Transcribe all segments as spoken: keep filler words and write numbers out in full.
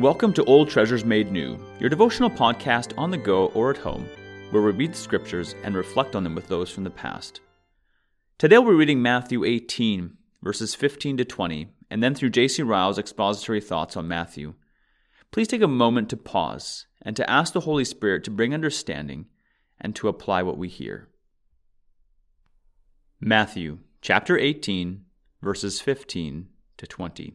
Welcome to Old Treasures Made New, your devotional podcast on the go or at home, where we read the scriptures and reflect on them with those from the past. Today we'll be reading Matthew eighteen, verses fifteen to twenty, and then through J C Ryle's expository thoughts on Matthew. Please take a moment to pause and to ask the Holy Spirit to bring understanding and to apply what we hear. Matthew chapter eighteen, verses fifteen to twenty.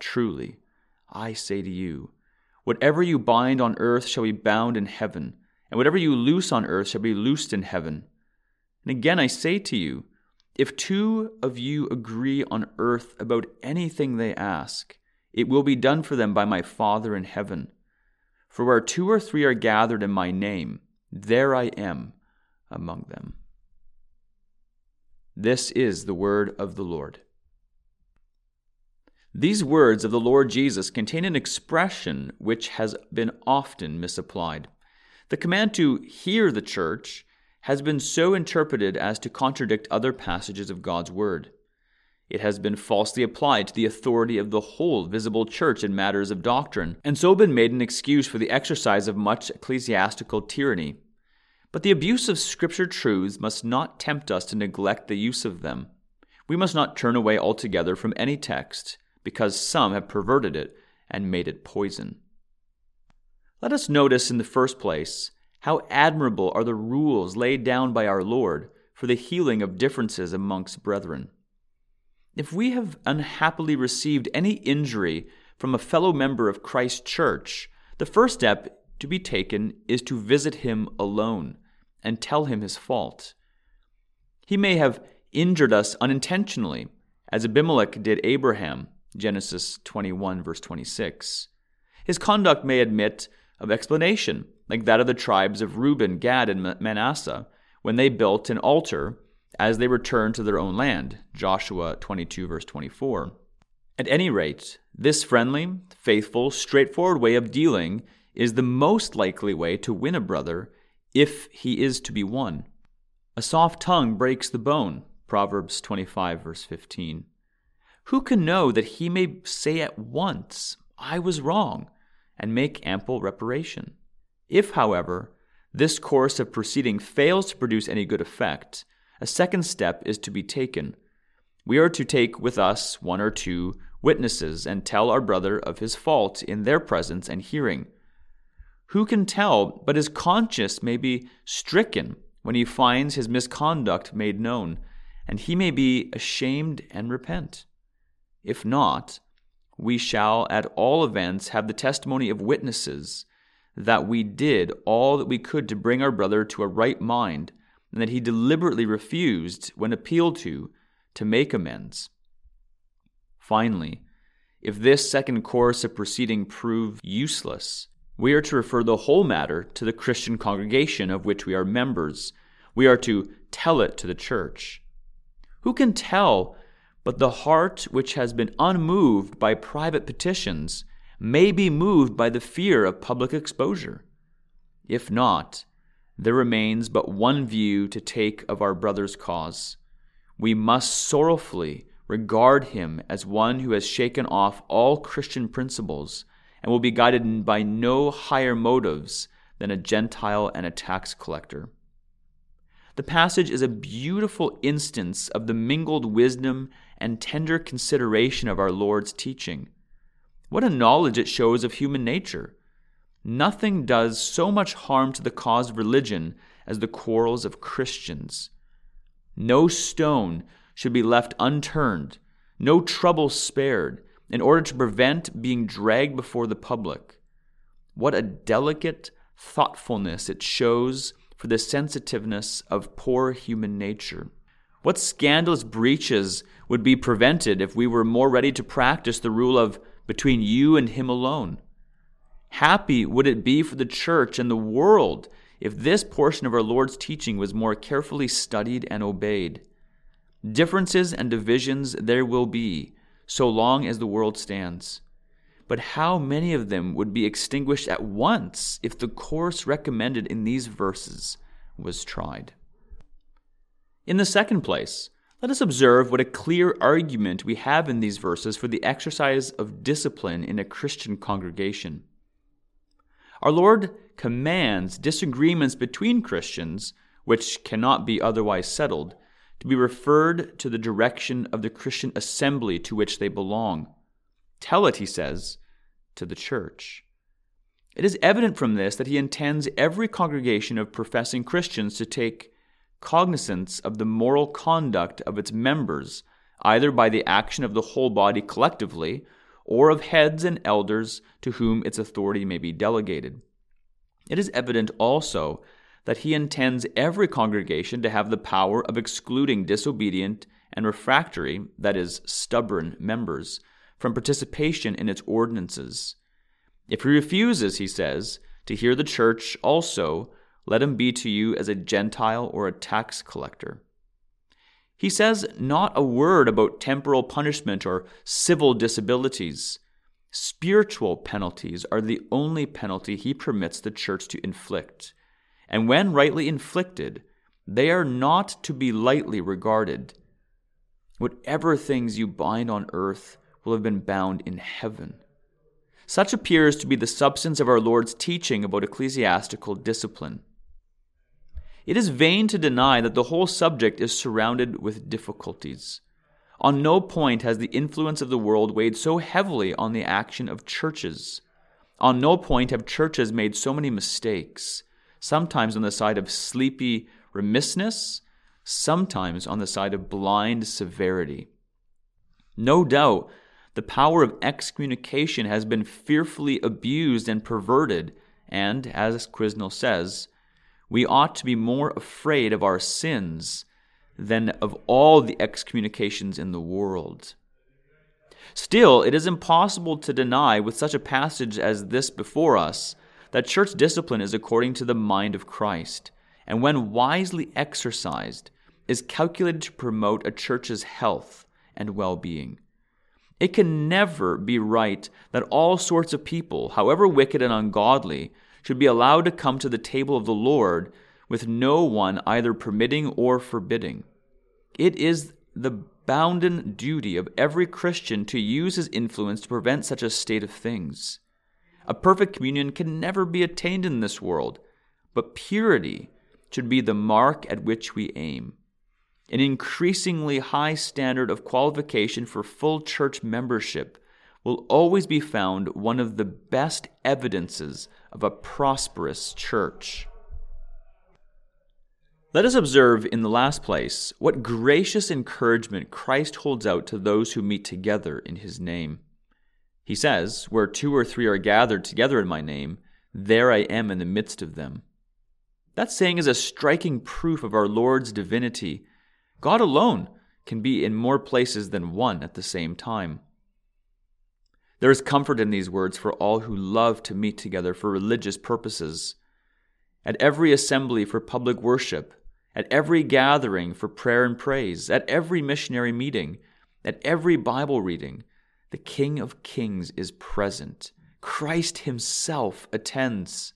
Truly, I say to you, whatever you bind on earth shall be bound in heaven, and whatever you loose on earth shall be loosed in heaven. And again I say to you, if two of you agree on earth about anything they ask, it will be done for them by my Father in heaven. For where two or three are gathered in my name, there I am among them. This is the word of the Lord. These words of the Lord Jesus contain an expression which has been often misapplied. The command to hear the church has been so interpreted as to contradict other passages of God's Word. It has been falsely applied to the authority of the whole visible church in matters of doctrine, and so been made an excuse for the exercise of much ecclesiastical tyranny. But the abuse of Scripture truths must not tempt us to neglect the use of them. We must not turn away altogether from any text, because some have perverted it and made it poison. Let us notice in the first place how admirable are the rules laid down by our Lord for the healing of differences amongst brethren. If we have unhappily received any injury from a fellow member of Christ's church, the first step to be taken is to visit him alone and tell him his fault. He may have injured us unintentionally, as Abimelech did Abraham, Genesis twenty-one, verse twenty-six. His conduct may admit of explanation, like that of the tribes of Reuben, Gad, and Manasseh, when they built an altar as they returned to their own land, Joshua twenty-two, verse twenty-four. At any rate, this friendly, faithful, straightforward way of dealing is the most likely way to win a brother if he is to be won. A soft tongue breaks the bone, Proverbs twenty-five, verse fifteen. Who can know that he may say at once, I was wrong, and make ample reparation? If, however, this course of proceeding fails to produce any good effect, a second step is to be taken. We are to take with us one or two witnesses and tell our brother of his fault in their presence and hearing. Who can tell but his conscience may be stricken when he finds his misconduct made known, and he may be ashamed and repent? If not, we shall at all events have the testimony of witnesses that we did all that we could to bring our brother to a right mind, and that he deliberately refused, when appealed to, to make amends. Finally, if this second course of proceeding prove useless, we are to refer the whole matter to the Christian congregation of which we are members. We are to tell it to the church. Who can tell but the heart which has been unmoved by private petitions may be moved by the fear of public exposure? If not, there remains but one view to take of our brother's cause. We must sorrowfully regard him as one who has shaken off all Christian principles and will be guided by no higher motives than a Gentile and a tax collector. The passage is a beautiful instance of the mingled wisdom and tender consideration of our Lord's teaching. What a knowledge it shows of human nature! Nothing does so much harm to the cause of religion as the quarrels of Christians. No stone should be left unturned, no trouble spared, in order to prevent being dragged before the public. What a delicate thoughtfulness it shows for the sensitiveness of poor human nature. What scandalous breaches would be prevented if we were more ready to practice the rule of between you and him alone. Happy would it be for the church and the world if this portion of our Lord's teaching was more carefully studied and obeyed. Differences and divisions there will be, so long as the world stands. But how many of them would be extinguished at once if the course recommended in these verses was tried? In the second place, let us observe what a clear argument we have in these verses for the exercise of discipline in a Christian congregation. Our Lord commands disagreements between Christians, which cannot be otherwise settled, to be referred to the direction of the Christian assembly to which they belong. Tell it, he says, to the church. It is evident from this that he intends every congregation of professing Christians to take cognizance of the moral conduct of its members, either by the action of the whole body collectively, or of heads and elders to whom its authority may be delegated. It is evident also that he intends every congregation to have the power of excluding disobedient and refractory, that is, stubborn members, from participation in its ordinances. If he refuses, he says, to hear the church also, let him be to you as a Gentile or a tax collector. He says not a word about temporal punishment or civil disabilities. Spiritual penalties are the only penalty he permits the church to inflict, and when rightly inflicted, they are not to be lightly regarded. Whatever things you bind on earth will have been bound in heaven. Such appears to be the substance of our Lord's teaching about ecclesiastical discipline. It is vain to deny that the whole subject is surrounded with difficulties. On no point has the influence of the world weighed so heavily on the action of churches. On no point have churches made so many mistakes, sometimes on the side of sleepy remissness, sometimes on the side of blind severity. No doubt, the power of excommunication has been fearfully abused and perverted, and, as Quesnel says, we ought to be more afraid of our sins than of all the excommunications in the world. Still, it is impossible to deny, with such a passage as this before us, that church discipline is according to the mind of Christ, and when wisely exercised, is calculated to promote a church's health and well-being. It can never be right that all sorts of people, however wicked and ungodly, should be allowed to come to the table of the Lord with no one either permitting or forbidding. It is the bounden duty of every Christian to use his influence to prevent such a state of things. A perfect communion can never be attained in this world, but purity should be the mark at which we aim. An increasingly high standard of qualification for full church membership will always be found one of the best evidences of a prosperous church. Let us observe in the last place what gracious encouragement Christ holds out to those who meet together in his name. He says, "Where two or three are gathered together in my name, there I am in the midst of them." That saying is a striking proof of our Lord's divinity. God alone can be in more places than one at the same time. There is comfort in these words for all who love to meet together for religious purposes. At every assembly for public worship, at every gathering for prayer and praise, at every missionary meeting, at every Bible reading, the King of Kings is present. Christ himself attends.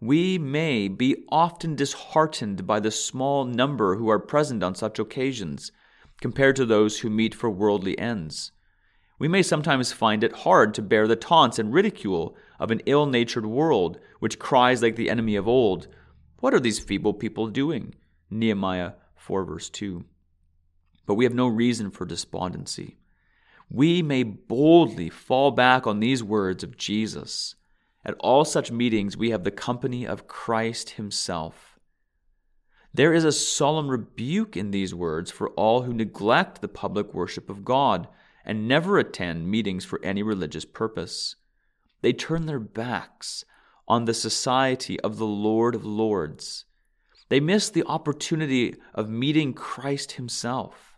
We may be often disheartened by the small number who are present on such occasions, compared to those who meet for worldly ends. We may sometimes find it hard to bear the taunts and ridicule of an ill-natured world, which cries like the enemy of old, "What are these feeble people doing?" Nehemiah four verse two. But we have no reason for despondency. We may boldly fall back on these words of Jesus. At all such meetings, we have the company of Christ himself. There is a solemn rebuke in these words for all who neglect the public worship of God and never attend meetings for any religious purpose. They turn their backs on the society of the Lord of Lords. They miss the opportunity of meeting Christ himself.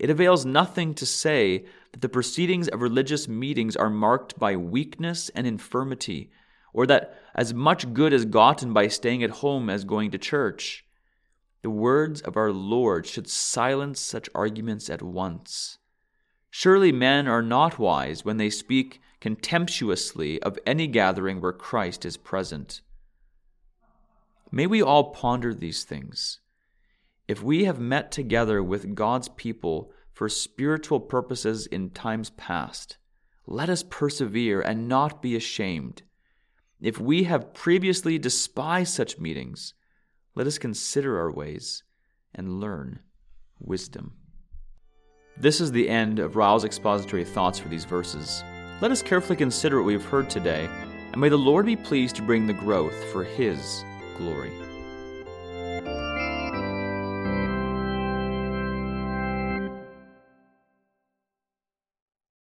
It avails nothing to say that the proceedings of religious meetings are marked by weakness and infirmity, or that as much good is gotten by staying at home as going to church. The words of our Lord should silence such arguments at once. Surely men are not wise when they speak contemptuously of any gathering where Christ is present. May we all ponder these things. If we have met together with God's people for spiritual purposes in times past, let us persevere and not be ashamed. If we have previously despised such meetings, let us consider our ways and learn wisdom. This is the end of Ryle's expository thoughts for these verses. Let us carefully consider what we have heard today, and may the Lord be pleased to bring the growth for His glory.